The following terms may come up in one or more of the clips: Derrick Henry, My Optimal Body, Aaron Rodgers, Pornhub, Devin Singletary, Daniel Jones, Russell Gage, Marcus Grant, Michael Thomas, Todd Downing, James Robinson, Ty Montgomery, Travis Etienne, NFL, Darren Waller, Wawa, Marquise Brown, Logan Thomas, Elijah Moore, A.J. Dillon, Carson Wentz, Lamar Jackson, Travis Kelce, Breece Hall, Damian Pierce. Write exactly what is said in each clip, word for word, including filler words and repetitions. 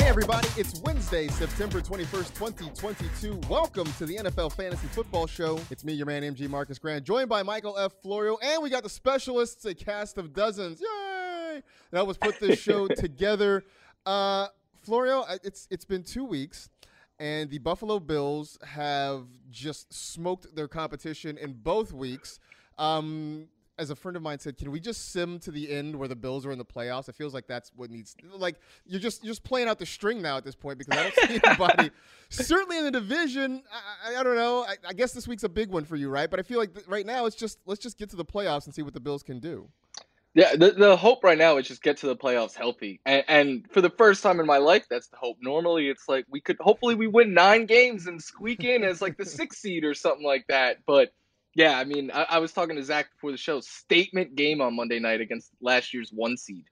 Everybody, it's Wednesday, September twenty-first, twenty twenty-two. Welcome to the N F L Fantasy Football Show. It's me, your man, M G Marcus Grant, joined by Michael F. Florio, and we got the specialists, a cast of dozens. Yay! That was put this show together. Uh, Florio, it's it's been two weeks, and the Buffalo Bills have just smoked their competition in both weeks. Um, as a friend of mine said, can we just sim to the end where the Bills are in the playoffs? It feels like that's what needs – like you're just you're just playing out the string now at this point, because I don't see anybody – certainly in the division, I, I, I don't know. I, I guess this week's a big one for you, right? But I feel like th- right now it's just – let's just get to the playoffs and see what the Bills can do. Yeah, the, the hope right now is just get to the playoffs healthy. And, and for the first time in my life, that's the hope. Normally it's like we could – hopefully we win nine games and squeak in as like the sixth seed or something like that. But – yeah, I mean, I, I was talking to Zach before the show. Statement game on Monday night against last year's one seed.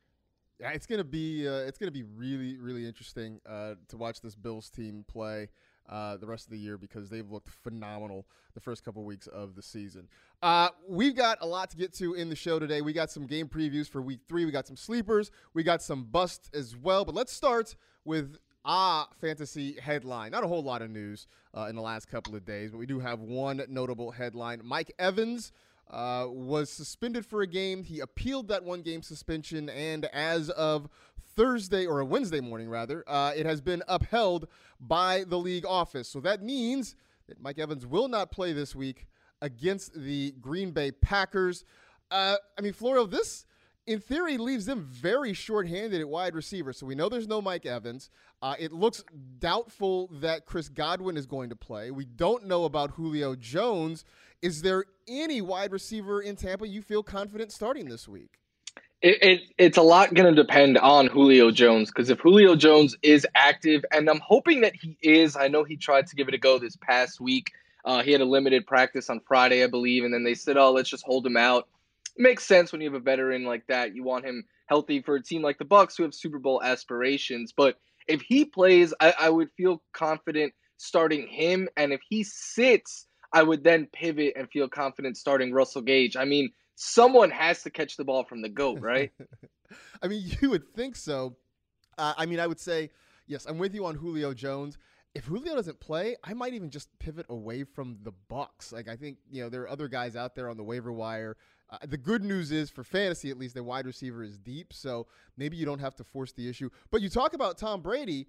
Yeah, it's gonna be uh, it's gonna be really really interesting uh, to watch this Bills team play uh, the rest of the year, because they've looked phenomenal the first couple weeks of the season. Uh, we've got a lot to get to in the show today. We got some game previews for week three. We got some sleepers. We got some busts as well. But let's start with Ah, fantasy headline. Not a whole lot of news uh, in the last couple of days, but we do have one notable headline. Mike Evans uh, was suspended for a game. He appealed that one-game suspension, and as of Thursday, or Wednesday morning rather, uh, it has been upheld by the league office. So that means that Mike Evans will not play this week against the Green Bay Packers. Uh, I mean, Florio, this in theory, leaves them very short-handed at wide receiver. So we know there's no Mike Evans. Uh, it looks doubtful that Chris Godwin is going to play. We don't know about Julio Jones. Is there any wide receiver in Tampa you feel confident starting this week? It, it It's a lot going to depend on Julio Jones, because if Julio Jones is active, and I'm hoping that he is, I know he tried to give it a go this past week. Uh, he had a limited practice on Friday, I believe, and then they said, oh, let's just hold him out. It makes sense when you have a veteran like that. You want him healthy for a team like the Bucs, who have Super Bowl aspirations. But if he plays, I, I would feel confident starting him. And if he sits, I would then pivot and feel confident starting Russell Gage. I mean, someone has to catch the ball from the GOAT, right? I mean, you would think so. Uh, I mean, I would say, yes, I'm with you on Julio Jones. If Julio doesn't play, I might even just pivot away from the Bucs. Like, I think, you know, there are other guys out there on the waiver wire. Uh, the good news is, for fantasy at least, the wide receiver is deep, so maybe you don't have to force the issue. But you talk about Tom Brady.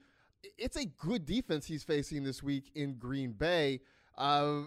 It's a good defense he's facing this week in Green Bay. Uh,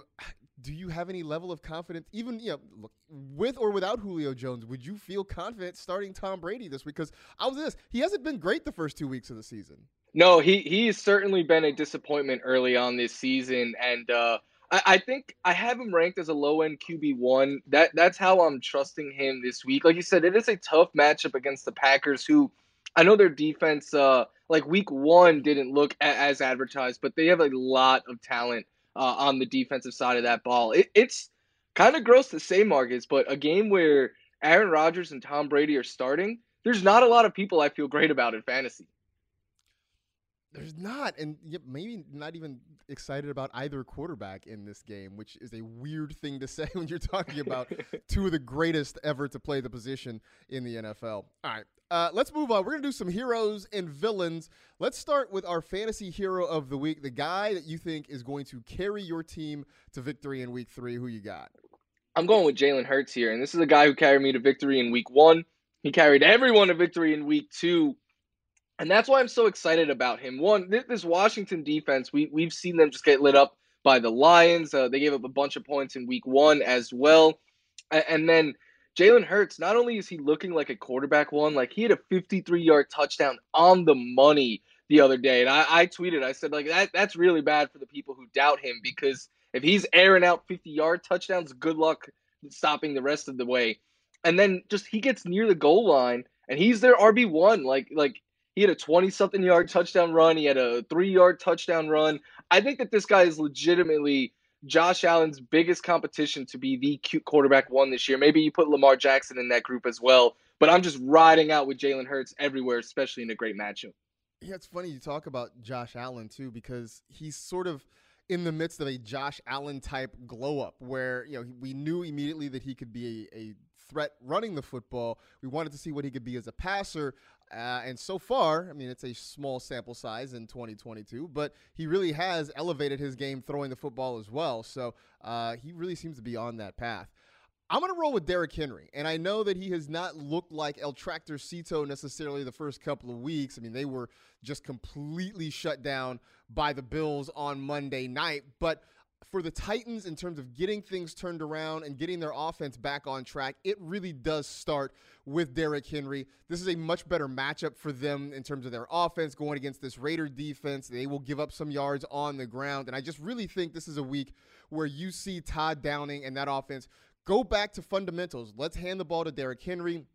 do you have any level of confidence, even, you know, look, with or without Julio Jones, would you feel confident starting Tom Brady this week? Because I'll say this, he hasn't been great the first two weeks of the season. No, he he's certainly been a disappointment early on this season, and uh, I, I think I have him ranked as a low-end Q B one. That That's how I'm trusting him this week. Like you said, it is a tough matchup against the Packers, who I know their defense, uh, like week one, didn't look a- as advertised, but they have a lot of talent uh, on the defensive side of that ball. It, it's kind of gross to say, Marcus, but a game where Aaron Rodgers and Tom Brady are starting, there's not a lot of people I feel great about in fantasy. There's not, and maybe not even excited about either quarterback in this game, which is a weird thing to say when you're talking about two of the greatest ever to play the position in the N F L. All right, uh, let's move on. We're going to do some heroes and villains. Let's start with our fantasy hero of the week, the guy that you think is going to carry your team to victory in week three. Who you got? I'm going with Jalen Hurts here, and this is a guy who carried me to victory in week one. He carried everyone to victory in week two. And that's why I'm so excited about him. One, this Washington defense, we, we've seen them just get lit up by the Lions. Uh, they gave up a bunch of points in week one as well. And then Jalen Hurts, not only is he looking like a quarterback one, like he had a fifty-three-yard touchdown on the money the other day. And I, I tweeted, I said, like, that that's really bad for the people who doubt him, because if he's airing out fifty-yard touchdowns, good luck stopping the rest of the way. And then just he gets near the goal line, and he's their R B one. Like, like. He had a twenty-something yard touchdown run. He had a three-yard touchdown run. I think that this guy is legitimately Josh Allen's biggest competition to be the cute quarterback one this year. Maybe you put Lamar Jackson in that group as well, but I'm just riding out with Jalen Hurts everywhere, especially in a great matchup. Yeah, it's funny you talk about Josh Allen too, because he's sort of in the midst of a Josh Allen type glow up where, you know, we knew immediately that he could be a, a threat running the football. We wanted to see what he could be as a passer. Uh, and so far, I mean, it's a small sample size in twenty twenty-two, but he really has elevated his game throwing the football as well. So uh, he really seems to be on that path. I'm going to roll with Derrick Henry, and I know that he has not looked like El Tractorcito necessarily the first couple of weeks. I mean, they were just completely shut down by the Bills on Monday night, but for the Titans, in terms of getting things turned around and getting their offense back on track, it really does start with Derrick Henry. This is a much better matchup for them in terms of their offense going against this Raider defense. They will give up some yards on the ground, and I just really think this is a week where you see Todd Downing and that offense go back to fundamentals. Let's hand the ball to Derrick Henry.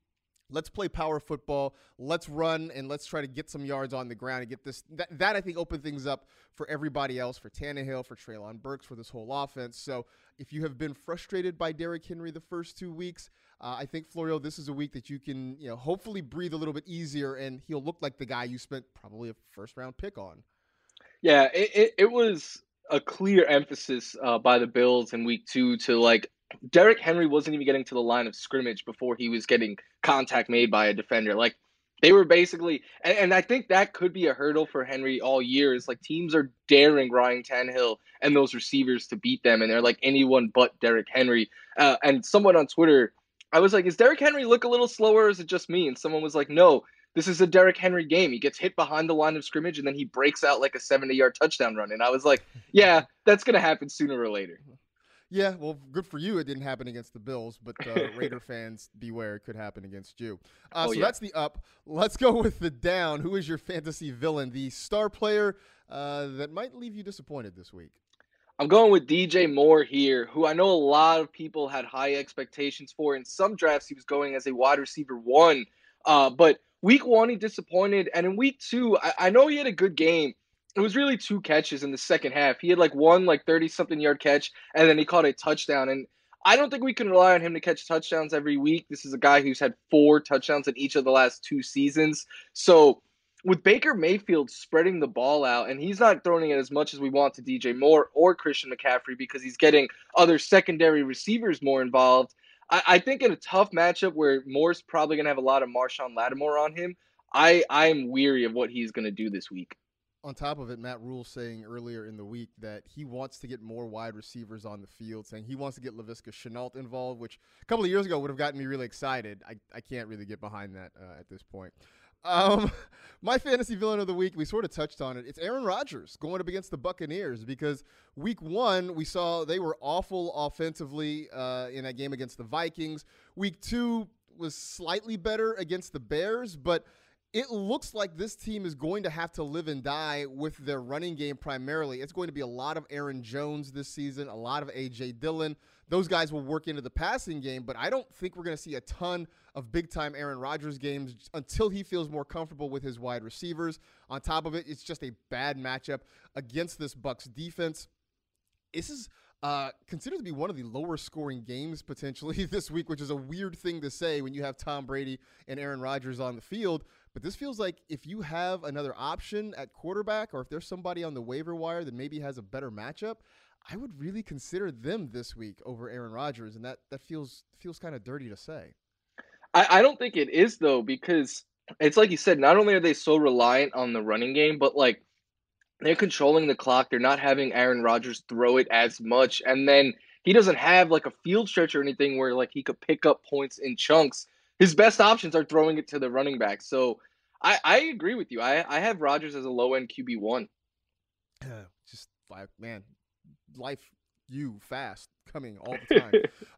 Let's play power football. Let's run, and let's try to get some yards on the ground and get this. That, that I think, opened things up for everybody else, for Tannehill, for Treylon Burks, for this whole offense. So if you have been frustrated by Derrick Henry the first two weeks, uh, I think, Florio, this is a week that you can, you know, hopefully breathe a little bit easier, and he'll look like the guy you spent probably a first-round pick on. Yeah, it, it, it was a clear emphasis uh, by the Bills in week two to, like, Derrick Henry wasn't even getting to the line of scrimmage before he was getting contact made by a defender. Like, they were basically, and, and I think that could be a hurdle for Henry all year, is like teams are daring Ryan Tannehill and those receivers to beat them, and they're like anyone but Derrick Henry. Uh, and someone on Twitter, I was like, is Derrick Henry look a little slower, or is it just me? And someone was like, no, this is a Derrick Henry game. He gets hit behind the line of scrimmage, and then he breaks out like a seventy-yard touchdown run. And I was like, yeah, that's going to happen sooner or later. Yeah, well, good for you. It didn't happen against the Bills, but uh, Raider fans, beware, it could happen against you. Uh, oh, so yeah. That's the up. Let's go with the down. Who is your fantasy villain, the star player uh, that might leave you disappointed this week? I'm going with D J Moore here, who I know a lot of people had high expectations for. In some drafts, he was going as a wide receiver one. Uh, but week one, he disappointed. And in week two, I, I know he had a good game. It was really two catches in the second half. He had like one like thirty-something yard catch, and then he caught a touchdown. And I don't think we can rely on him to catch touchdowns every week. This is a guy who's had four touchdowns in each of the last two seasons. So with Baker Mayfield spreading the ball out, and he's not throwing it as much as we want to D J Moore or Christian McCaffrey because he's getting other secondary receivers more involved, I, I think in a tough matchup where Moore's probably going to have a lot of Marshawn Lattimore on him, I am weary of what he's going to do this week. On top of it, Matt Rule saying earlier in the week that he wants to get more wide receivers on the field, saying he wants to get Laviska Shenault involved, which a couple of years ago would have gotten me really excited. I, I can't really get behind that uh, at this point. Um, my fantasy villain of the week, we sort of touched on it. It's Aaron Rodgers going up against the Buccaneers because week one, we saw they were awful offensively uh, in that game against the Vikings. Week two was slightly better against the Bears, but it looks like this team is going to have to live and die with their running game primarily. It's going to be a lot of Aaron Jones this season, a lot of A J. Dillon. Those guys will work into the passing game, but I don't think we're going to see a ton of big-time Aaron Rodgers games until he feels more comfortable with his wide receivers. On top of it, it's just a bad matchup against this Bucs defense. This is Uh, considered to be one of the lower scoring games potentially this week, which is a weird thing to say when you have Tom Brady and Aaron Rodgers on the field. But this feels like if you have another option at quarterback, or if there's somebody on the waiver wire that maybe has a better matchup, I would really consider them this week over Aaron Rodgers. And that, that feels feels kind of dirty to say. I, I don't think it is, though, because it's like you said, not only are they so reliant on the running game, but like they're controlling the clock. They're not having Aaron Rodgers throw it as much. And then he doesn't have like a field stretch or anything where like he could pick up points in chunks. His best options are throwing it to the running back. So I, I agree with you. I, I have Rodgers as a low-end Q B one. Just like, man, life, you fast coming all the time.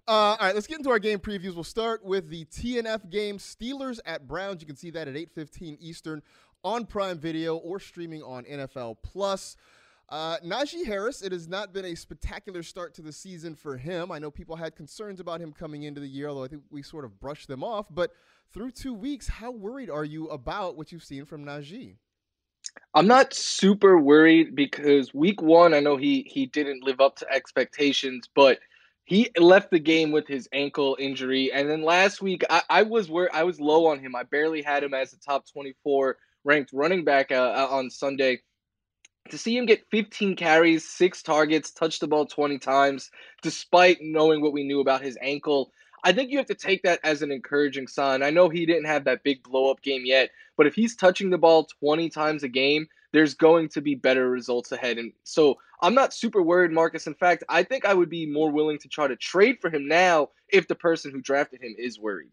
uh, all right, let's get into our game previews. We'll start with the T N F game, Steelers at Browns. You can see that at eight fifteen Eastern on Prime Video or streaming on N F L Plus. Uh, Najee Harris, it has not been a spectacular start to the season for him. I know people had concerns about him coming into the year, although I think we sort of brushed them off. But through two weeks, how worried are you about what you've seen from Najee? I'm not super worried because week one, I know he he didn't live up to expectations, but he left the game with his ankle injury. And then last week, I, I was wor- I was low on him. I barely had him as a top twenty-four ranked running back uh, on Sunday. To see him get fifteen carries, six targets, touch the ball twenty times, despite knowing what we knew about his ankle, I think you have to take that as an encouraging sign. I know he didn't have that big blow-up game yet, but if he's touching the ball twenty times a game, there's going to be better results ahead. And so I'm not super worried, Marcus. In fact, I think I would be more willing to try to trade for him now if the person who drafted him is worried.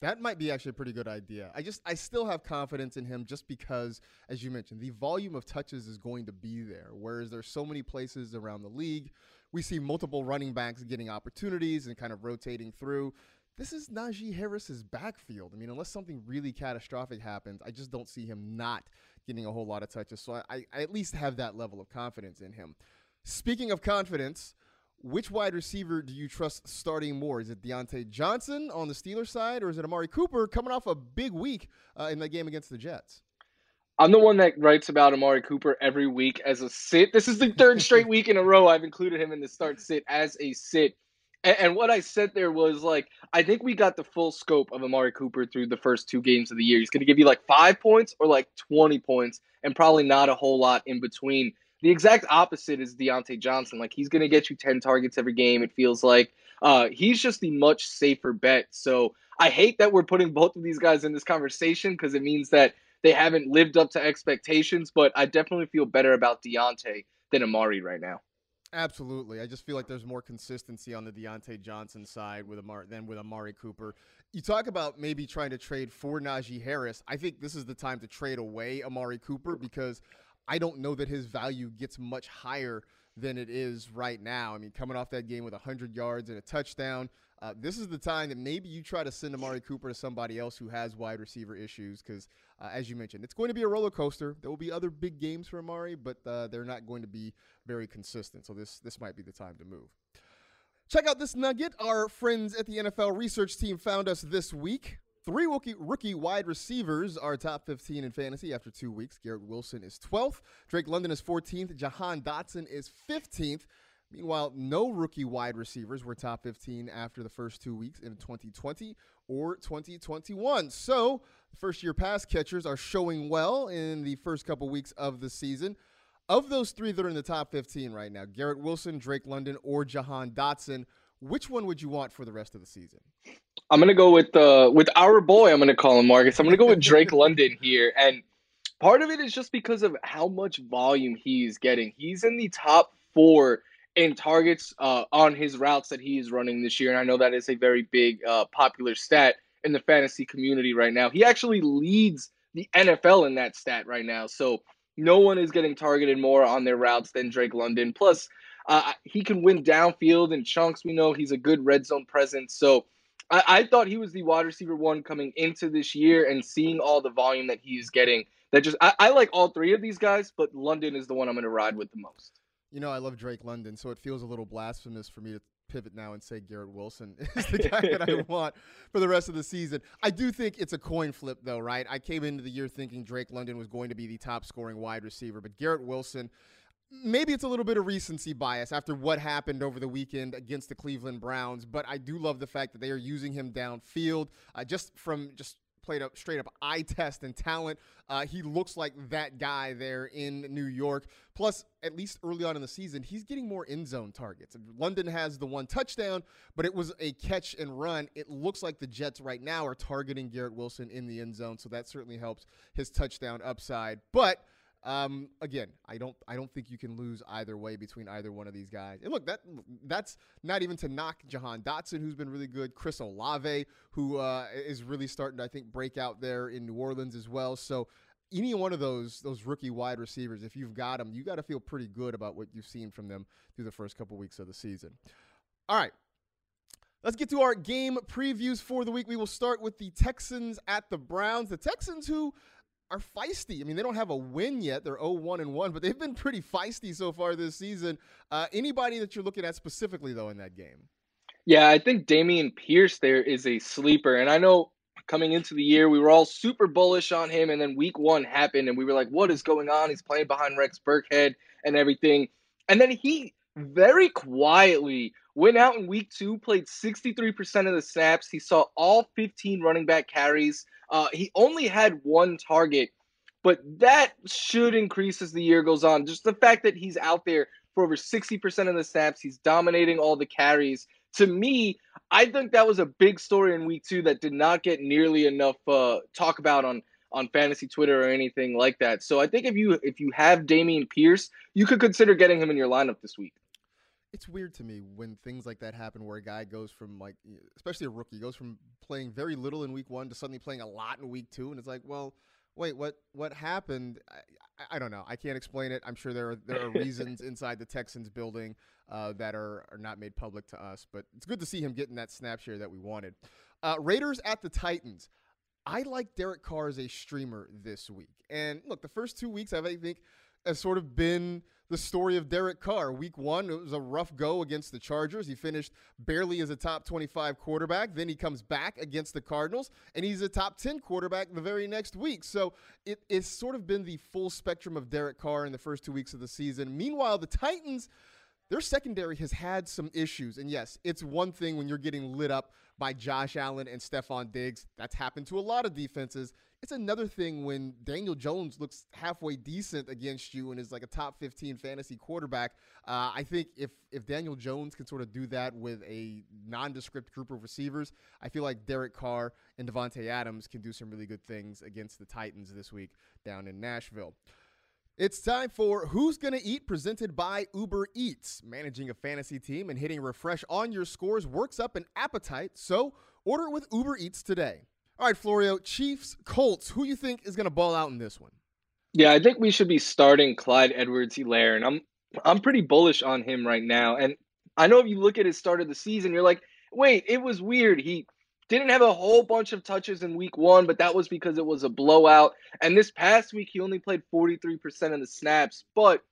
That might be actually a pretty good idea. I just I still have confidence in him just because, as you mentioned, the volume of touches is going to be there, whereas there's so many places around the league. We see multiple running backs getting opportunities and kind of rotating through. This is Najee Harris's backfield. I mean, unless something really catastrophic happens, I just don't see him not getting a whole lot of touches. So I, I at least have that level of confidence in him. Speaking of confidence, which wide receiver do you trust starting more? Is it Deontay Johnson on the Steelers side, or is it Amari Cooper coming off a big week uh, in the game against the Jets? I'm the one that writes about Amari Cooper every week as a sit. This is the third straight week in a row I've included him in the start sit as a sit. And, and what I said there was, like, I think we got the full scope of Amari Cooper through the first two games of the year. He's going to give you, like, five points or, like, twenty points and probably not a whole lot in between. The exact opposite is Deontay Johnson. Like, he's going to get you ten targets every game, it feels like. Uh, he's just the much safer bet. So I hate that we're putting both of these guys in this conversation because it means that they haven't lived up to expectations, but I definitely feel better about Deontay than Amari right now. Absolutely. I just feel like there's more consistency on the Deontay Johnson side with Amari than with Amari Cooper. You talk about maybe trying to trade for Najee Harris. I think this is the time to trade away Amari Cooper because – I don't know that his value gets much higher than it is right now. I mean, coming off that game with one hundred yards and a touchdown, uh, this is the time that maybe you try to send Amari Cooper to somebody else who has wide receiver issues because, uh, as you mentioned, it's going to be a roller coaster. There will be other big games for Amari, but uh, they're not going to be very consistent. So this this might be the time to move. Check out this nugget our friends at the N F L research team found us this week. Three rookie, rookie wide receivers are top fifteen in fantasy after two weeks. Garrett Wilson is twelfth. Drake London is fourteenth. Jahan Dotson is fifteenth. Meanwhile, no rookie wide receivers were top fifteen after the first two weeks in twenty twenty or twenty twenty-one. So, first-year pass catchers are showing well in the first couple weeks of the season. Of those three that are in the top fifteen right now, Garrett Wilson, Drake London, or Jahan Dotson, which one would you want for the rest of the season? I'm going to go with uh, with our boy, I'm going to call him Marcus. I'm going to go with Drake London here. And part of it is just because of how much volume he's getting. He's in the top four in targets uh, on his routes that he is running this year. And I know that is a very big uh, popular stat in the fantasy community right now. He actually leads the N F L in that stat right now. So no one is getting targeted more on their routes than Drake London. Plus, uh, he can win downfield in chunks. We know he's a good red zone presence. So I, I thought he was the wide receiver one coming into this year, and seeing all the volume that he is getting, that just I, I like all three of these guys, but London is the one I'm going to ride with the most. You know, I love Drake London, so it feels a little blasphemous for me to pivot now and say Garrett Wilson is the guy that I want for the rest of the season. I do think it's a coin flip, though, right? I came into the year thinking Drake London was going to be the top-scoring wide receiver, but Garrett Wilson, maybe it's a little bit of recency bias after what happened over the weekend against the Cleveland Browns, but I do love the fact that they are using him downfield. Uh, just from just played up straight up eye test and talent, uh, he looks like that guy there in New York. Plus, at least early on in the season, he's getting more end zone targets. London has the one touchdown, but it was a catch and run. It looks like the Jets right now are targeting Garrett Wilson in the end zone, so that certainly helps his touchdown upside. But Um, again, I don't, I don't think you can lose either way between either one of these guys. And look, that that's not even to knock Jahan Dotson, who's been really good. Chris Olave, who uh, is really starting to, I think, break out there in New Orleans as well. So any one of those, those rookie wide receivers, if you've got them, you got to feel pretty good about what you've seen from them through the first couple weeks of the season. All right. Let's get to our game previews for the week. We will start with the Texans at the Browns. The Texans, who are feisty. I mean, they don't have a win yet. They're oh and one and one, but they've been pretty feisty so far this season. Uh, anybody that you're looking at specifically, though, in that game? Yeah, I think Damian Pierce there is a sleeper. And I know coming into the year, we were all super bullish on him, and then week one happened, and we were like, what is going on? He's playing behind Rex Burkhead and everything. And then he very quietly went out in week two, played sixty-three percent of the snaps. He saw all fifteen running back carries. Uh, he only had one target, but that should increase as the year goes on. Just the fact that he's out there for over sixty percent of the snaps, he's dominating all the carries. To me, I think that was a big story in week two that did not get nearly enough uh, talk about on, on fantasy Twitter or anything like that. So I think if you if you have Damian Pierce, you could consider getting him in your lineup this week. It's weird to me when things like that happen where a guy goes from, like, especially a rookie, goes from playing very little in week one to suddenly playing a lot in week two. And it's like, well, wait, what what happened? I, I don't know. I can't explain it. I'm sure there are, there are reasons inside the Texans building uh, that are, are not made public to us. But it's good to see him getting that snap share that we wanted. Uh, Raiders at the Titans. I like Derek Carr as a streamer this week. And, look, the first two weeks, I think, has sort of been – the story of Derek Carr. Week one, it was a rough go against the Chargers. He finished barely as a top twenty-five quarterback. Then he comes back against the Cardinals, and he's a top ten quarterback the very next week. So it, it's sort of been the full spectrum of Derek Carr in the first two weeks of the season. Meanwhile, the Titans, their secondary has had some issues. And, yes, it's one thing when you're getting lit up by Josh Allen and Stephon Diggs. That's happened to a lot of defenses. It's another thing when Daniel Jones looks halfway decent against you and is like a top fifteen fantasy quarterback. Uh, I think if if Daniel Jones can sort of do that with a nondescript group of receivers, I feel like Derek Carr and Devontae Adams can do some really good things against the Titans this week down in Nashville. It's time for Who's Gonna Eat, presented by Uber Eats. Managing a fantasy team and hitting refresh on your scores works up an appetite, so order with Uber Eats today. All right, Florio, Chiefs, Colts, who you think is going to ball out in this one? Yeah, I think we should be starting Clyde Edwards-Helaire, and I'm I'm pretty bullish on him right now. And I know if you look at his start of the season, you're like, wait, it was weird. He didn't have a whole bunch of touches in week one, but that was because it was a blowout. And this past week, he only played forty-three percent of the snaps. But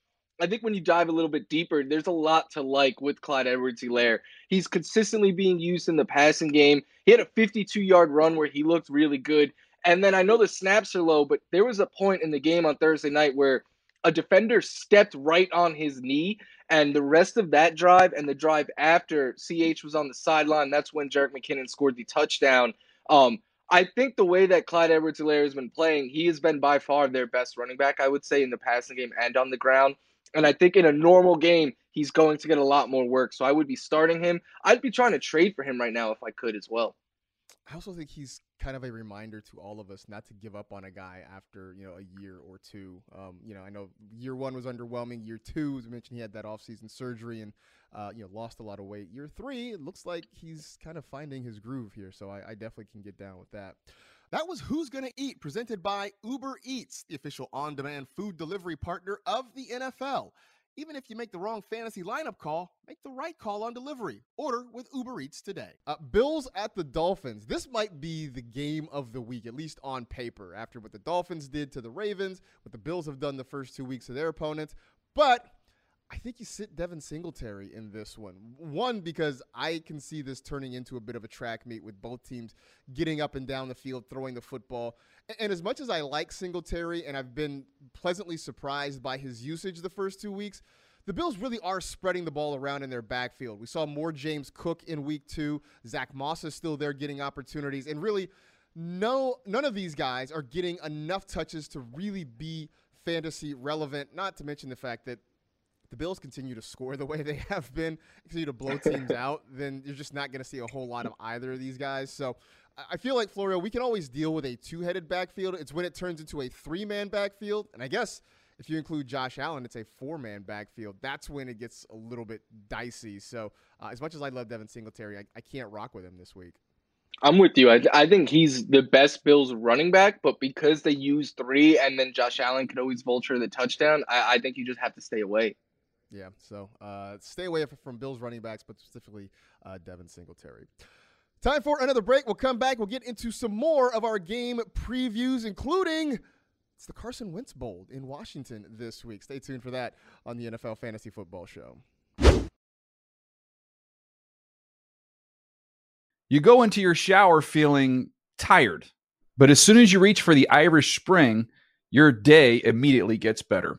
I think when you dive a little bit deeper, there's a lot to like with Clyde Edwards-Helaire. He's consistently being used in the passing game. He had a fifty-two-yard run where he looked really good. And then I know the snaps are low, but there was a point in the game on Thursday night where a defender stepped right on his knee, and the rest of that drive and the drive after, C H was on the sideline. That's when Jerick McKinnon scored the touchdown. Um, I think the way that Clyde Edwards-Helaire has been playing, he has been by far their best running back, I would say, in the passing game and on the ground. And I think in a normal game, he's going to get a lot more work. So I would be starting him. I'd be trying to trade for him right now if I could as well. I also think he's kind of a reminder to all of us not to give up on a guy after, you know, a year or two. Um, you know, I know year one was underwhelming. Year two, as I mentioned, he had that offseason surgery and, uh, you know, lost a lot of weight. Year three, it looks like he's kind of finding his groove here. So I, I definitely can get down with that. That was Who's Gonna Eat, presented by Uber Eats, the official on-demand food delivery partner of the N F L. Even if you make the wrong fantasy lineup call, make the right call on delivery. Order with Uber Eats today. Uh, Bills at the Dolphins. This might be the game of the week, at least on paper, after what the Dolphins did to the Ravens, what the Bills have done the first two weeks of their opponents. But I think you sit Devin Singletary in this one. One, because I can see this turning into a bit of a track meet with both teams getting up and down the field, throwing the football. And as much as I like Singletary and I've been pleasantly surprised by his usage the first two weeks, the Bills really are spreading the ball around in their backfield. We saw more James Cook in week two. Zach Moss is still there getting opportunities. And really, no, none of these guys are getting enough touches to really be fantasy relevant, not to mention the fact that the Bills continue to score the way they have been, continue to blow teams out, then you're just not going to see a whole lot of either of these guys. So I feel like, Florio, we can always deal with a two-headed backfield. It's when it turns into a three-man backfield. And I guess if you include Josh Allen, it's a four-man backfield. That's when it gets a little bit dicey. So uh, as much as I love Devin Singletary, I, I can't rock with him this week. I'm with you. I, I think he's the best Bills running back, but because they use three and then Josh Allen could always vulture the touchdown, I, I think you just have to stay away. Yeah, so uh, stay away from Bills running backs, but specifically uh, Devin Singletary. Time for another break. We'll come back. We'll get into some more of our game previews, including it's the Carson Wentz Bowl in Washington this week. Stay tuned for that on the N F L Fantasy Football Show. You go into your shower feeling tired, but as soon as you reach for the Irish Spring, your day immediately gets better.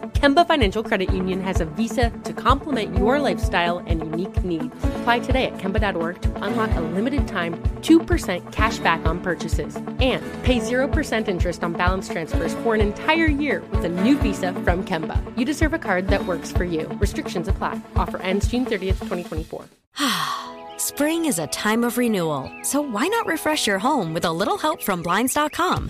Kemba Financial Credit Union has a visa to complement your lifestyle and unique needs. Apply today at Kemba dot org to unlock a limited-time two percent cashback on purchases and pay zero percent interest on balance transfers for an entire year with a new visa from Kemba. You deserve a card that works for you. Restrictions apply. Offer ends June thirtieth, twenty twenty-four. Spring is a time of renewal, so why not refresh your home with a little help from Blinds dot com?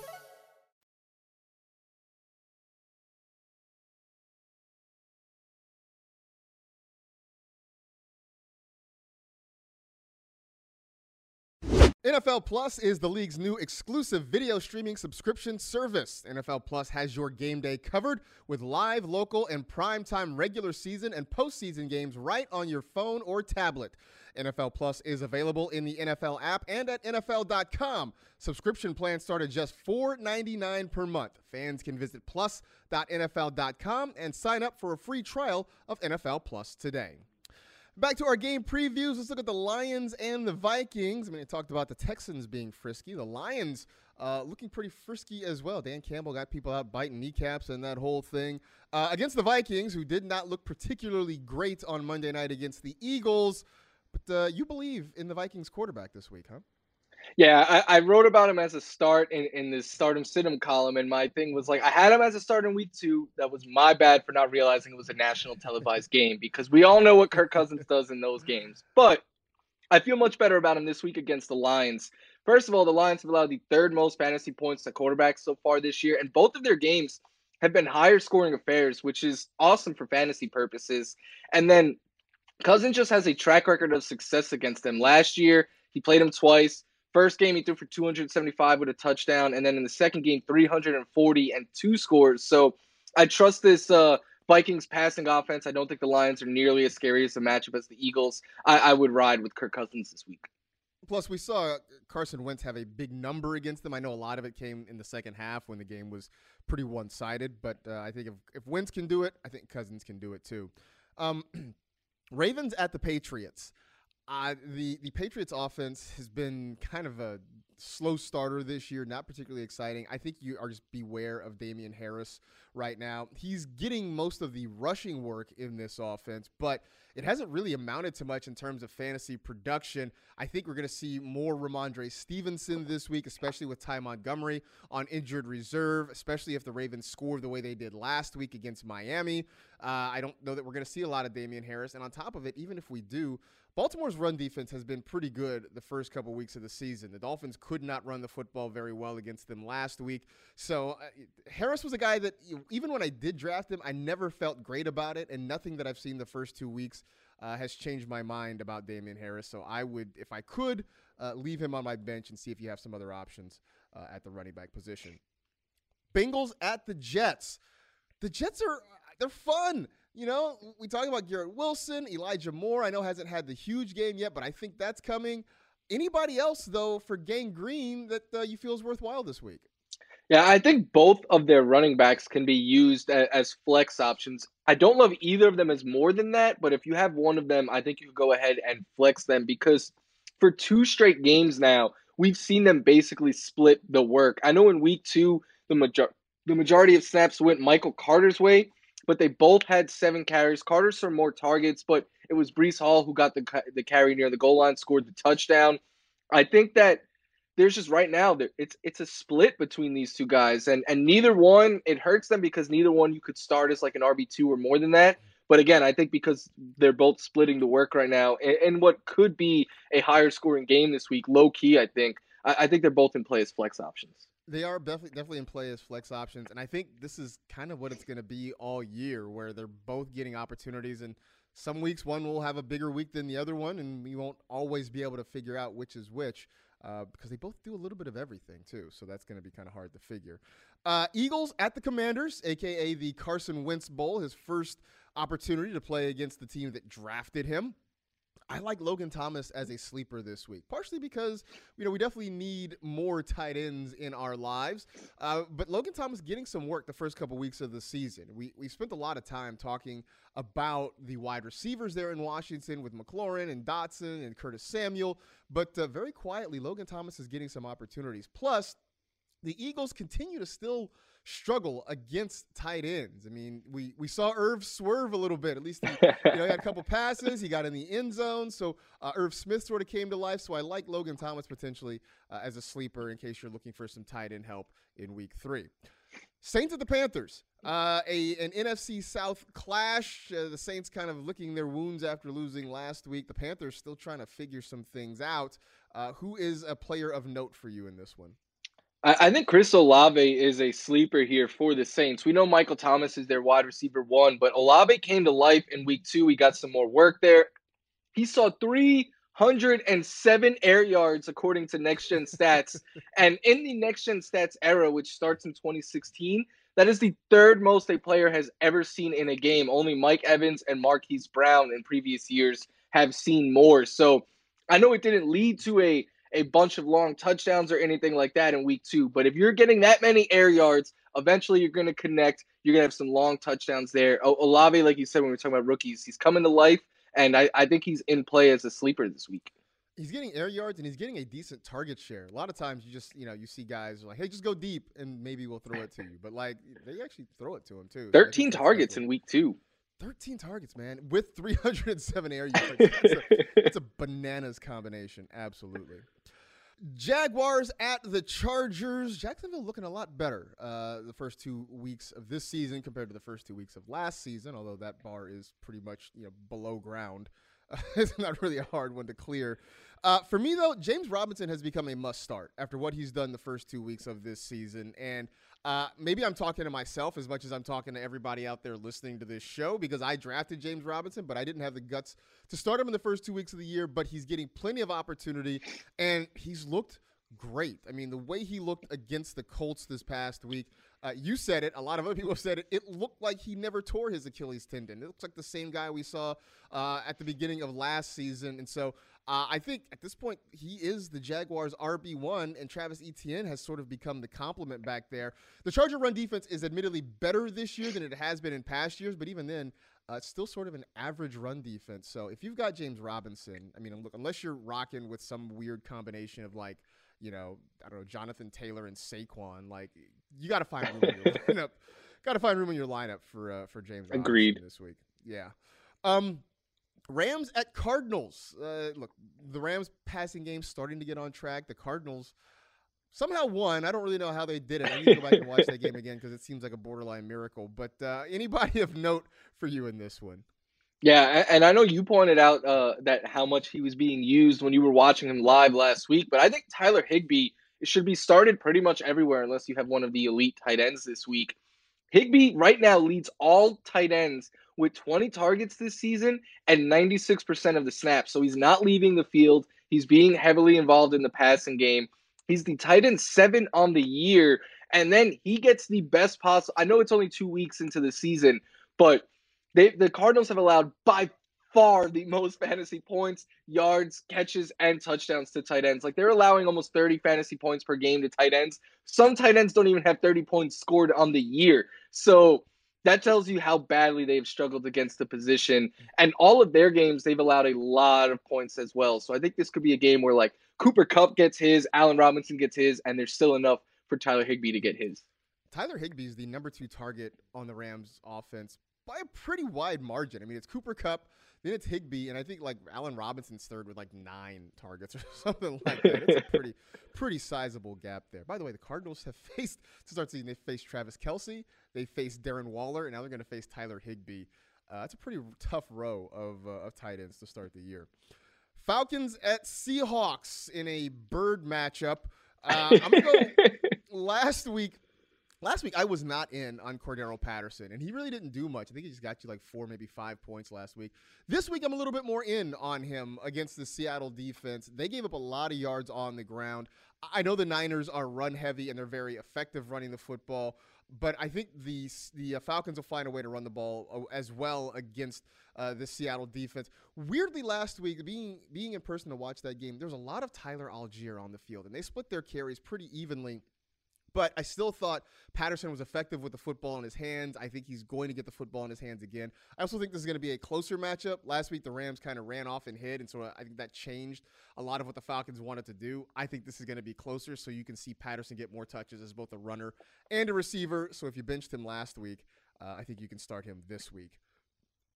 N F L Plus is the league's new exclusive video streaming subscription service. N F L Plus has your game day covered with live, local, and primetime regular season and postseason games right on your phone or tablet. N F L Plus is available in the N F L app and at N F L dot com. Subscription plans start at just four ninety-nine per month. Fans can visit plus dot N F L dot com and sign up for a free trial of N F L Plus today. Back to our game previews. Let's look at the Lions and the Vikings. I mean, I talked about the Texans being frisky. The Lions uh, looking pretty frisky as well. Dan Campbell got people out biting kneecaps and that whole thing. Uh, against the Vikings, who did not look particularly great on Monday night against the Eagles. But uh, you believe in the Vikings quarterback this week, huh? Yeah, I, I wrote about him as a start in, in this Stardom Sidham column, and my thing was like, I had him as a start in week two. That was my bad for not realizing it was a national televised game, because we all know what Kirk Cousins does in those games. But I feel much better about him this week against the Lions. First of all, the Lions have allowed the third most fantasy points to quarterbacks so far this year, and both of their games have been higher scoring affairs, which is awesome for fantasy purposes. And then Cousins just has a track record of success against them. Last year, he played him twice. First game, he threw for two hundred seventy-five with a touchdown, and then in the second game, three hundred forty and two scores. So I trust this uh, Vikings passing offense. I don't think the Lions are nearly as scary as a matchup as the Eagles. I, I would ride with Kirk Cousins this week. Plus, we saw Carson Wentz have a big number against them. I know a lot of it came in the second half when the game was pretty one-sided, but uh, I think if, if Wentz can do it, I think Cousins can do it too. Um, Ravens at the Patriots. Uh, the, the Patriots offense has been kind of a slow starter this year, not particularly exciting. I think you are just beware of Damian Harris right now. He's getting most of the rushing work in this offense, but it hasn't really amounted to much in terms of fantasy production. I think we're going to see more Ramondre Stevenson this week, especially with Ty Montgomery on injured reserve, especially if the Ravens score the way they did last week against Miami. Uh, I don't know that we're going to see a lot of Damian Harris, and on top of it, even if we do, Baltimore's run defense has been pretty good the first couple weeks of the season. The Dolphins could not run the football very well against them last week. So uh, Harris was a guy that, even when I did draft him, I never felt great about it, and nothing that I've seen the first two weeks uh, has changed my mind about Damian Harris. So I would, if I could, uh, leave him on my bench and see if you have some other options uh, at the running back position. Bengals at the Jets. The Jets are they're fun. You know, we talk about Garrett Wilson, Elijah Moore. I know hasn't had the huge game yet, but I think that's coming. Anybody else, though, for Gang Green that uh, you feel is worthwhile this week? Yeah, I think both of their running backs can be used a- as flex options. I don't love either of them as more than that, but if you have one of them, I think you can go ahead and flex them, because for two straight games now, we've seen them basically split the work. I know in week two, the, major- the majority of snaps went Michael Carter's way, but they both had seven carries. Carter saw more targets, but it was Breece Hall who got the the carry near the goal line, scored the touchdown. I think that there's just right now, it's it's a split between these two guys, and and neither one, it hurts them because neither one you could start as like an R B two or more than that. But again, I think because they're both splitting the work right now, and, and what could be a higher scoring game this week, low key, I think, I, I think they're both in play as flex options. They are definitely definitely in play as flex options, and I think this is kind of what it's going to be all year, where they're both getting opportunities, and some weeks one will have a bigger week than the other one, and we won't always be able to figure out which is which, uh, because they both do a little bit of everything too, so that's going to be kind of hard to figure. Uh, Eagles at the Commanders, a k a the Carson Wentz Bowl, his first opportunity to play against the team that drafted him. I like Logan Thomas as a sleeper this week, partially because, you know, we definitely need more tight ends in our lives. Uh, but Logan Thomas getting some work the first couple weeks of the season. We we spent a lot of time talking about the wide receivers there in Washington with McLaurin and Dotson and Curtis Samuel. But uh, very quietly, Logan Thomas is getting some opportunities. Plus, the Eagles continue to still struggle against tight ends. I mean, we, we saw Irv swerve a little bit. At least he, you know, he had a couple passes. He got in the end zone. So uh, Irv Smith sort of came to life. So I like Logan Thomas potentially uh, as a sleeper in case you're looking for some tight end help in week three. Saints at the Panthers, uh, a an N F C South clash. Uh, the Saints kind of licking their wounds after losing last week. The Panthers still trying to figure some things out. Uh, who is a player of note for you in this one? I, I think Chris Olave is a sleeper here for the Saints. We know Michael Thomas is their wide receiver one, but Olave came to life in week two. He got some more work there. He saw three hundred seven air yards according to Next Gen Stats. And in the Next Gen Stats era, which starts in twenty sixteen, that is the third most a player has ever seen in a game. Only Mike Evans and Marquise Brown in previous years have seen more. So I know it didn't lead to a, a bunch of long touchdowns or anything like that in week two, but if you're getting that many air yards, eventually you're going to connect. You're going to have some long touchdowns there. O- Olave, like you said, when we were talking about rookies, he's coming to life. And I, I think he's in play as a sleeper this week. He's getting air yards, and he's getting a decent target share. A lot of times you just, you know, you see guys like, hey, just go deep, and maybe we'll throw it to you. But, like, they actually throw it to him, too. thirteen so targets in week two. thirteen targets, man, with three hundred seven air yards. It's a, it's a bananas combination, absolutely. Jaguars at the Chargers. Jacksonville looking a lot better uh, the first two weeks of this season compared to the first two weeks of last season, although that bar is pretty much, you know, below ground. Uh, it's not really a hard one to clear. Uh, for me, though, James Robinson has become a must-start after what he's done the first two weeks of this season. And uh, maybe I'm talking to myself as much as I'm talking to everybody out there listening to this show because I drafted James Robinson, but I didn't have the guts to start him in the first two weeks of the year. But he's getting plenty of opportunity, and he's looked great. I mean, the way he looked against the Colts this past week, uh, you said it, a lot of other people said it, it looked like he never tore his Achilles tendon. It looks like the same guy we saw uh, at the beginning of last season. And so – Uh, I think at this point he is the Jaguars R B one, and Travis Etienne has sort of become the complement back there. The Charger run defense is admittedly better this year than it has been in past years, but even then, uh, it's still sort of an average run defense. So if you've got James Robinson, I mean, look, unless you're rocking with some weird combination of like, you know, I don't know, Jonathan Taylor and Saquon, like you got to find room in your lineup. Got to find room in your lineup for uh, for James Robinson. Agreed. This week, yeah. Um, Rams at Cardinals. Uh, look, the Rams passing game starting to get on track. The Cardinals somehow won. I don't really know how they did it. I need to go back and watch that game again because it seems like a borderline miracle. But uh, anybody of note for you in this one? Yeah, and I know you pointed out uh, that how much he was being used when you were watching him live last week, but I think Tyler Higbee should be started pretty much everywhere unless you have one of the elite tight ends this week. Higbee right now leads all tight ends with twenty targets this season and ninety-six percent of the snaps. So he's not leaving the field. He's being heavily involved in the passing game. He's the tight end seven on the year. And then he gets the best possible. I know it's only two weeks into the season, but they, the Cardinals have allowed by far the most fantasy points, yards, catches, and touchdowns to tight ends. Like, they're allowing almost thirty fantasy points per game to tight ends. Some tight ends don't even have thirty points scored on the year. So that tells you how badly they've struggled against the position. And all of their games, they've allowed a lot of points as well. So I think this could be a game where, like, Cooper Kupp gets his, Allen Robinson gets his, and there's still enough for Tyler Higbee to get his. Tyler Higbee is the number two target on the Rams offense by a pretty wide margin. I mean, it's Cooper Kupp, then it's Higbee, and I think like Allen Robinson's third with like nine targets or something like that. It's a pretty, pretty sizable gap there. By the way, the Cardinals have faced to start season. They faced Travis Kelce, they faced Darren Waller, and now they're going to face Tyler Higbee. Uh, that's a pretty tough row of uh, of tight ends to start the year. Falcons at Seahawks in a bird matchup. Uh, I'm going to go last week. Last week, I was not in on Cordero Patterson, and he really didn't do much. I think he just got you like four, maybe five points last week. This week, I'm a little bit more in on him against the Seattle defense. They gave up a lot of yards on the ground. I know the Niners are run heavy, and they're very effective running the football, but I think the the Falcons will find a way to run the ball as well against uh, the Seattle defense. Weirdly, last week, being being in person to watch that game, there was a lot of Tyler Algier on the field, and they split their carries pretty evenly. But I still thought Patterson was effective with the football in his hands. I think he's going to get the football in his hands again. I also think this is going to be a closer matchup. Last week, the Rams kind of ran off and hid, and so I think that changed a lot of what the Falcons wanted to do. I think this is going to be closer, so you can see Patterson get more touches as both a runner and a receiver. So if you benched him last week, uh, I think you can start him this week.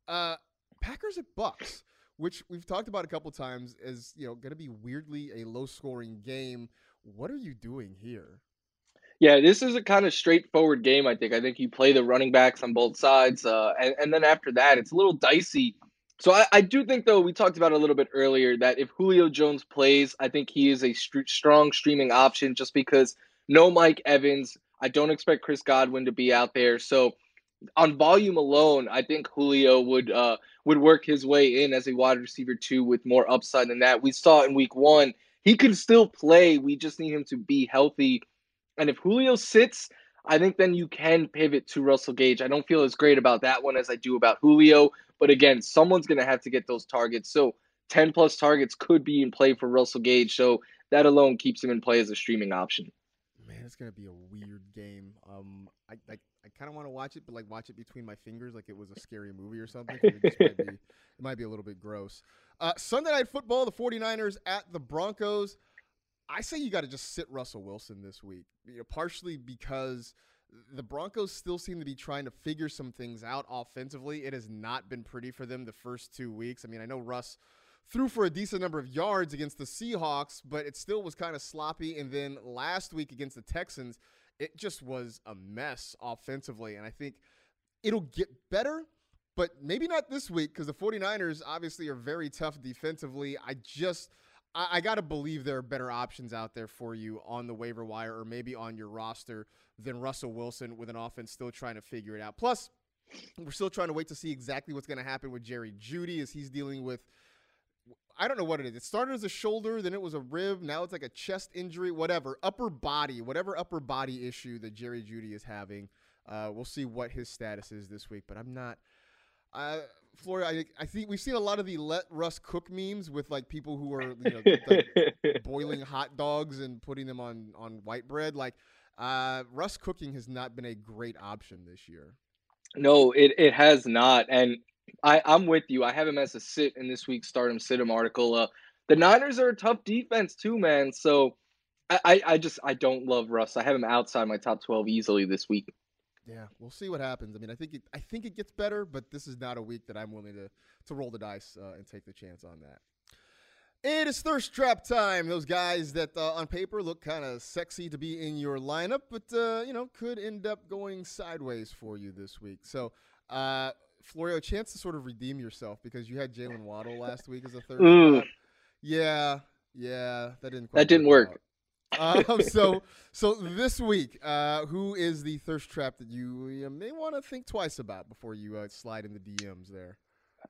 Uh, Packers at Bucks, which we've talked about a couple times, is you know going to be weirdly a low-scoring game. What are you doing here? Yeah, this is a kind of straightforward game, I think. I think you play the running backs on both sides, uh, and, and then after that, it's a little dicey. So I, I do think, though, we talked about a little bit earlier, that if Julio Jones plays, I think he is a st- strong streaming option just because no Mike Evans. I don't expect Chris Godwin to be out there. So on volume alone, I think Julio would uh, would work his way in as a wide receiver, too, with more upside than that. We saw in week one, he could still play. We just need him to be healthy. And if Julio sits, I think then you can pivot to Russell Gage. I don't feel as great about that one as I do about Julio. But again, someone's going to have to get those targets. So ten-plus targets could be in play for Russell Gage. So that alone keeps him in play as a streaming option. Man, it's going to be a weird game. Um, I I, I kind of want to watch it, but like watch it between my fingers like it was a scary movie or something. It, just might be, it might be a little bit gross. Uh, Sunday Night Football, the 49ers at the Broncos. I say you got to just sit Russell Wilson this week, you know, partially because the Broncos still seem to be trying to figure some things out offensively. It has not been pretty for them the first two weeks. I mean, I know Russ threw for a decent number of yards against the Seahawks, but it still was kind of sloppy. And then last week against the Texans, it just was a mess offensively. And I think it'll get better, but maybe not this week because the 49ers obviously are very tough defensively. I just – I got to believe there are better options out there for you on the waiver wire or maybe on your roster than Russell Wilson with an offense still trying to figure it out. Plus, we're still trying to wait to see exactly what's going to happen with Jerry Jeudy as he's dealing with, I don't know what it is. It started as a shoulder, then it was a rib. Now it's like a chest injury, whatever, upper body, whatever upper body issue that Jerry Jeudy is having. Uh, we'll see what his status is this week, but I'm not uh, – Florio, I, I think we've seen a lot of the "Let Russ Cook" memes with like people who are you know, like, boiling hot dogs and putting them on, on white bread. Like uh, Russ cooking has not been a great option this year. No, it, it has not, and I, I'm with you. I have him as a sit in this week's Stardom Situm article. Uh, the Niners are a tough defense too, man. So I, I, I just I don't love Russ. I have him outside my top twelve easily this week. Yeah, we'll see what happens. I mean, I think it, I think it gets better, but this is not a week that I'm willing to, to roll the dice uh, and take the chance on that. It is thirst trap time. Those guys that uh, on paper look kind of sexy to be in your lineup, but uh, you know could end up going sideways for you this week. So, uh, Florio, chance to sort of redeem yourself because you had Jaylen Waddle last week as a third. Mm. Yeah, yeah, that didn't quite that didn't work. Out. um, so, so this week, uh, who is the thirst trap that you, you may want to think twice about before you uh, slide in the D Ms there?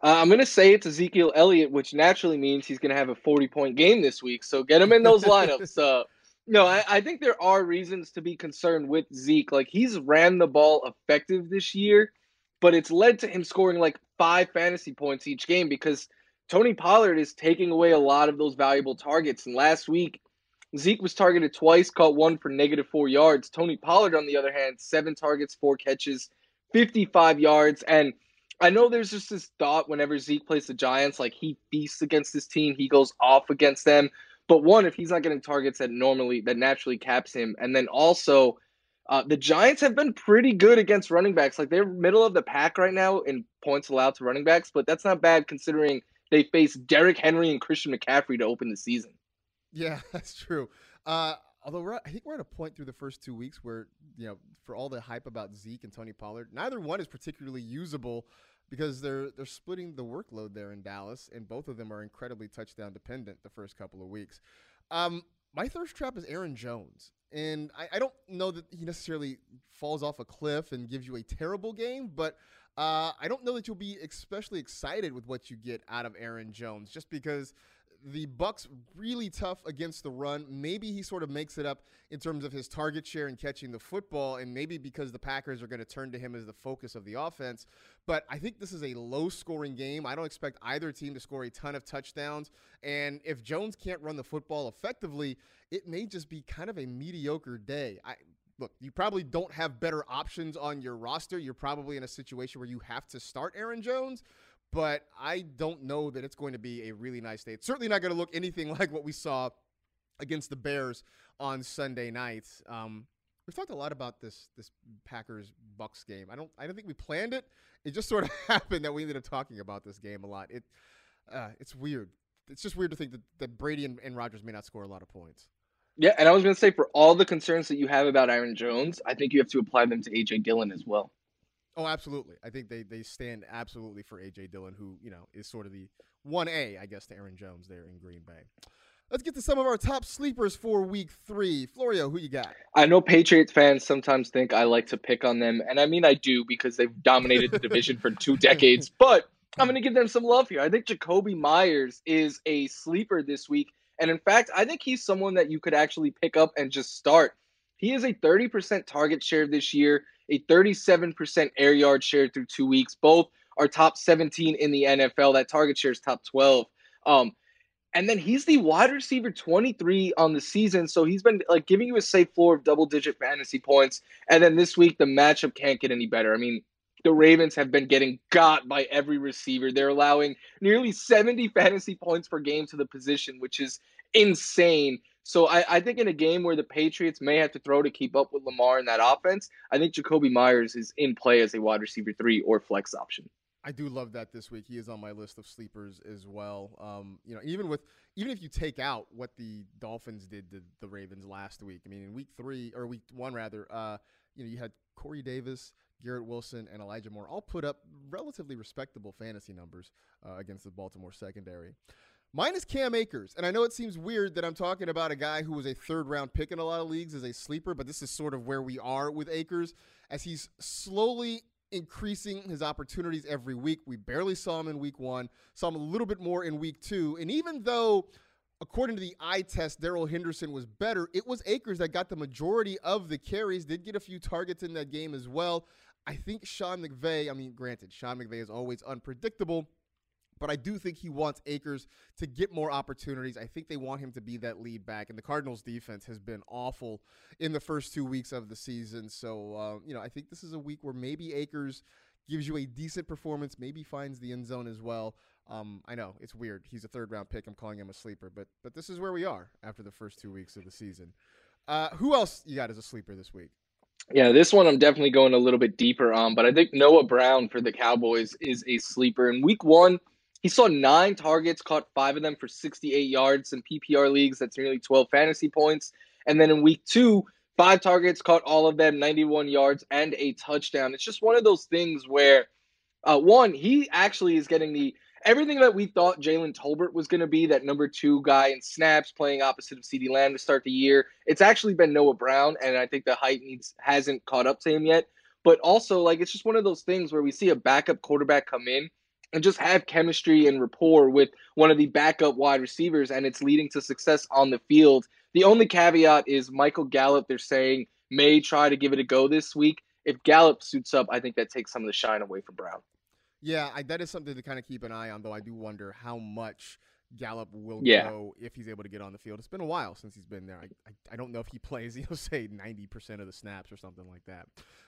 Uh, I'm going to say it's Ezekiel Elliott, which naturally means he's going to have a forty-point game this week. So get him in those lineups. uh, no, I, I think there are reasons to be concerned with Zeke. Like, he's ran the ball effective this year, but it's led to him scoring like five fantasy points each game because Tony Pollard is taking away a lot of those valuable targets. And last week, Zeke was targeted twice, caught one for negative four yards. Tony Pollard, on the other hand, seven targets, four catches, fifty-five yards. And I know there's just this thought whenever Zeke plays the Giants, like he feasts against this team, he goes off against them. But one, if he's not getting targets that normally, that naturally caps him. And then also, uh, the Giants have been pretty good against running backs. Like they're middle of the pack right now in points allowed to running backs, but that's not bad considering they face Derrick Henry and Christian McCaffrey to open the season. Yeah, that's true. Uh, although we're at, I think we're at a point through the first two weeks where, you know, for all the hype about Zeke and Tony Pollard, neither one is particularly usable because they're they're splitting the workload there in Dallas, and both of them are incredibly touchdown dependent the first couple of weeks. Um, my thirst trap is Aaron Jones, and I, I don't know that he necessarily falls off a cliff and gives you a terrible game, but uh, I don't know that you'll be especially excited with what you get out of Aaron Jones just because – the Bucks really tough against the run. Maybe he sort of makes it up in terms of his target share and catching the football, and maybe because the Packers are going to turn to him as the focus of the offense. But I think this is a low-scoring game. I don't expect either team to score a ton of touchdowns. And if Jones can't run the football effectively, it may just be kind of a mediocre day. I, look, you probably don't have better options on your roster. You're probably in a situation where you have to start Aaron Jones, but I don't know that it's going to be a really nice day. It's certainly not going to look anything like what we saw against the Bears on Sunday night. Um, we've talked a lot about this this Packers-Bucks game. I don't I don't think we planned it. It just sort of happened that we ended up talking about this game a lot. It uh, it's weird. It's just weird to think that, that Brady and, and Rodgers may not score a lot of points. Yeah, and I was going to say, for all the concerns that you have about Aaron Jones, I think you have to apply them to A J. Dillon as well. Oh, absolutely. I think they they stand absolutely for A J. Dillon, who, you know, is sort of the one A, I guess, to Aaron Jones there in Green Bay. Let's get to some of our top sleepers for week three. Florio, who you got? I know Patriots fans sometimes think I like to pick on them, and I mean I do because they've dominated the division for two decades, but I'm going to give them some love here. I think Jacoby Myers is a sleeper this week, and in fact, I think he's someone that you could actually pick up and just start. He is a thirty percent target share this year, a thirty-seven percent air yard share through two weeks. Both are top seventeen in the N F L. That target share is top twelve. Um, and then he's the wide receiver twenty-three on the season, so he's been like giving you a safe floor of double-digit fantasy points. And then this week, the matchup can't get any better. I mean, the Ravens have been getting got by every receiver. They're allowing nearly seventy fantasy points per game to the position, which is insane. So I, I think in a game where the Patriots may have to throw to keep up with Lamar in that offense, I think Jacoby Myers is in play as a wide receiver three or flex option. I do love that this week. He is on my list of sleepers as well. Um, you know, even with even if you take out what the Dolphins did to the Ravens last week, I mean, in week three or week one rather, uh, you know, you had Corey Davis, Garrett Wilson, and Elijah Moore all put up relatively respectable fantasy numbers uh, against the Baltimore secondary. Mine is Cam Akers, and I know it seems weird that I'm talking about a guy who was a third-round pick in a lot of leagues as a sleeper, but this is sort of where we are with Akers as he's slowly increasing his opportunities every week. We barely saw him in week one, saw him a little bit more in week two, and even though according to the eye test, Darrell Henderson was better, it was Akers that got the majority of the carries, did get a few targets in that game as well. I think Sean McVay, I mean, granted, Sean McVay is always unpredictable, but I do think he wants Akers to get more opportunities. I think they want him to be that lead back, and the Cardinals' defense has been awful in the first two weeks of the season. So, uh, you know, I think this is a week where maybe Akers gives you a decent performance, maybe finds the end zone as well. Um, I know, it's weird. He's a third-round pick. I'm calling him a sleeper, but but this is where we are after the first two weeks of the season. Uh, who else you got as a sleeper this week? Yeah, this one I'm definitely going a little bit deeper on, but I think Noah Brown for the Cowboys is a sleeper. In week one, he saw nine targets, caught five of them for sixty-eight yards in P P R leagues. That's nearly twelve fantasy points. And then in week two, five targets, caught all of them, ninety-one yards, and a touchdown. It's just one of those things where, uh, one, he actually is getting the everything that we thought Jalen Tolbert was going to be, that number two guy in snaps playing opposite of CeeDee Lamb to start the year, it's actually been Noah Brown, and I think the hype needs, hasn't caught up to him yet. But also, like, it's just one of those things where we see a backup quarterback come in and just have chemistry and rapport with one of the backup wide receivers, and it's leading to success on the field. The only caveat is Michael Gallup, they're saying, may try to give it a go this week. If Gallup suits up, I think that takes some of the shine away from Brown. Yeah, I, that is something to kind of keep an eye on, though I do wonder how much Gallup will yeah. go if he's able to get on the field. It's been a while since he's been there. I, I, I don't know if he plays, he'll say ninety percent of the snaps or something like that.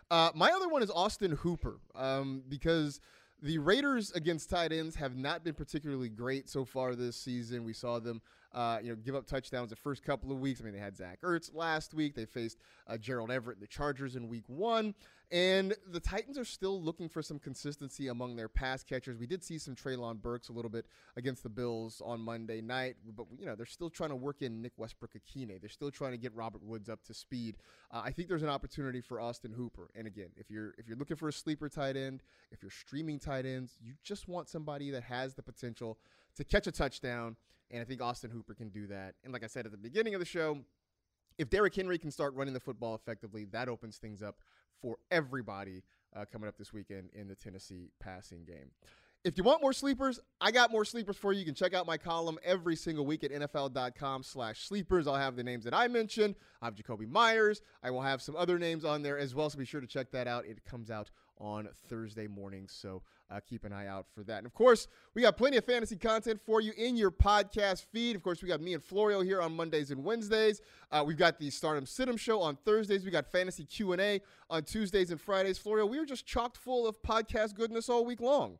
Uh, my other one is Austin Hooper um, because the Raiders against tight ends have not been particularly great so far this season. We saw them uh, you know, give up touchdowns the first couple of weeks. I mean, they had Zach Ertz last week. They faced uh, Gerald Everett and the Chargers in week one. And the Titans are still looking for some consistency among their pass catchers. We did see some Treylon Burks a little bit against the Bills on Monday night, but you know they're still trying to work in Nick Westbrook-Akine. They're still trying to get Robert Woods up to speed. Uh, I think there's an opportunity for Austin Hooper. And again, if you're if you're looking for a sleeper tight end, if you're streaming tight ends, you just want somebody that has the potential to catch a touchdown. And I think Austin Hooper can do that. And like I said at the beginning of the show, if Derrick Henry can start running the football effectively, that opens things up for everybody uh, coming up this weekend in the Tennessee passing game. If you want more sleepers, I got more sleepers for you. You can check out my column every single week at N F L dot com slash sleepers. I'll have the names that I mentioned. I have Jacoby Myers. I will have some other names on there as well, so be sure to check that out. It comes out on Thursday morning, so uh, keep an eye out for that. And, of course, we got plenty of fantasy content for you in your podcast feed. Of course, we got me and Florio here on Mondays and Wednesdays. Uh, we've got the Stardom Situm Show on Thursdays. We got Fantasy Q and A on Tuesdays and Fridays. Florio, we were just chocked full of podcast goodness all week long.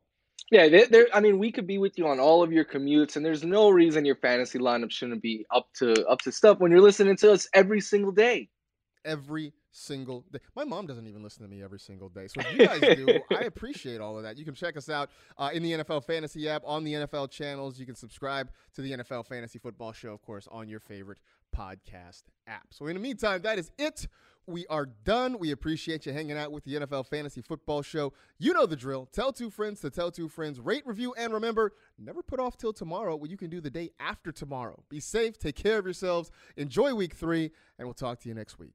Yeah, they're, they're, I mean, we could be with you on all of your commutes, and there's no reason your fantasy lineup shouldn't be up to up to stuff when you're listening to us every single day. Every single day. My mom doesn't even listen to me every single day. So if you guys do, I appreciate all of that. You can check us out uh, in the N F L Fantasy app, on the N F L channels. You can subscribe to the N F L Fantasy Football Show, of course, on your favorite podcast app. So in the meantime, that is it. We are done. We appreciate you hanging out with the N F L Fantasy Football Show. You know the drill. Tell two friends to tell two friends. Rate, review, and remember, never put off till tomorrow what you can do the day after tomorrow. Be safe. Take care of yourselves. Enjoy week three, and we'll talk to you next week.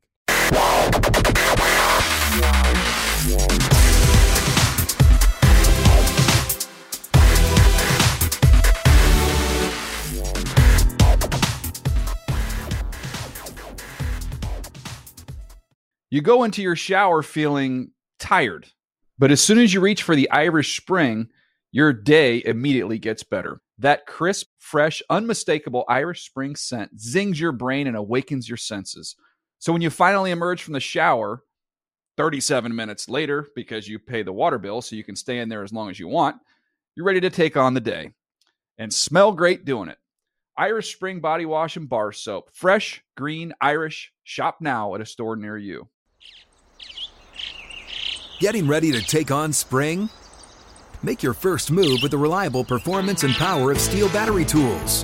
You go into your shower feeling tired, but as soon as you reach for the Irish Spring, your day immediately gets better. That crisp, fresh, unmistakable Irish Spring scent zings your brain and awakens your senses. So when you finally emerge from the shower thirty-seven minutes later, because you pay the water bill so you can stay in there as long as you want, you're ready to take on the day and smell great doing it. Irish Spring Body Wash and Bar Soap. Fresh, green, Irish. Shop now at a store near you. Getting ready to take on spring? Make your first move with the reliable performance and power of Steel battery tools.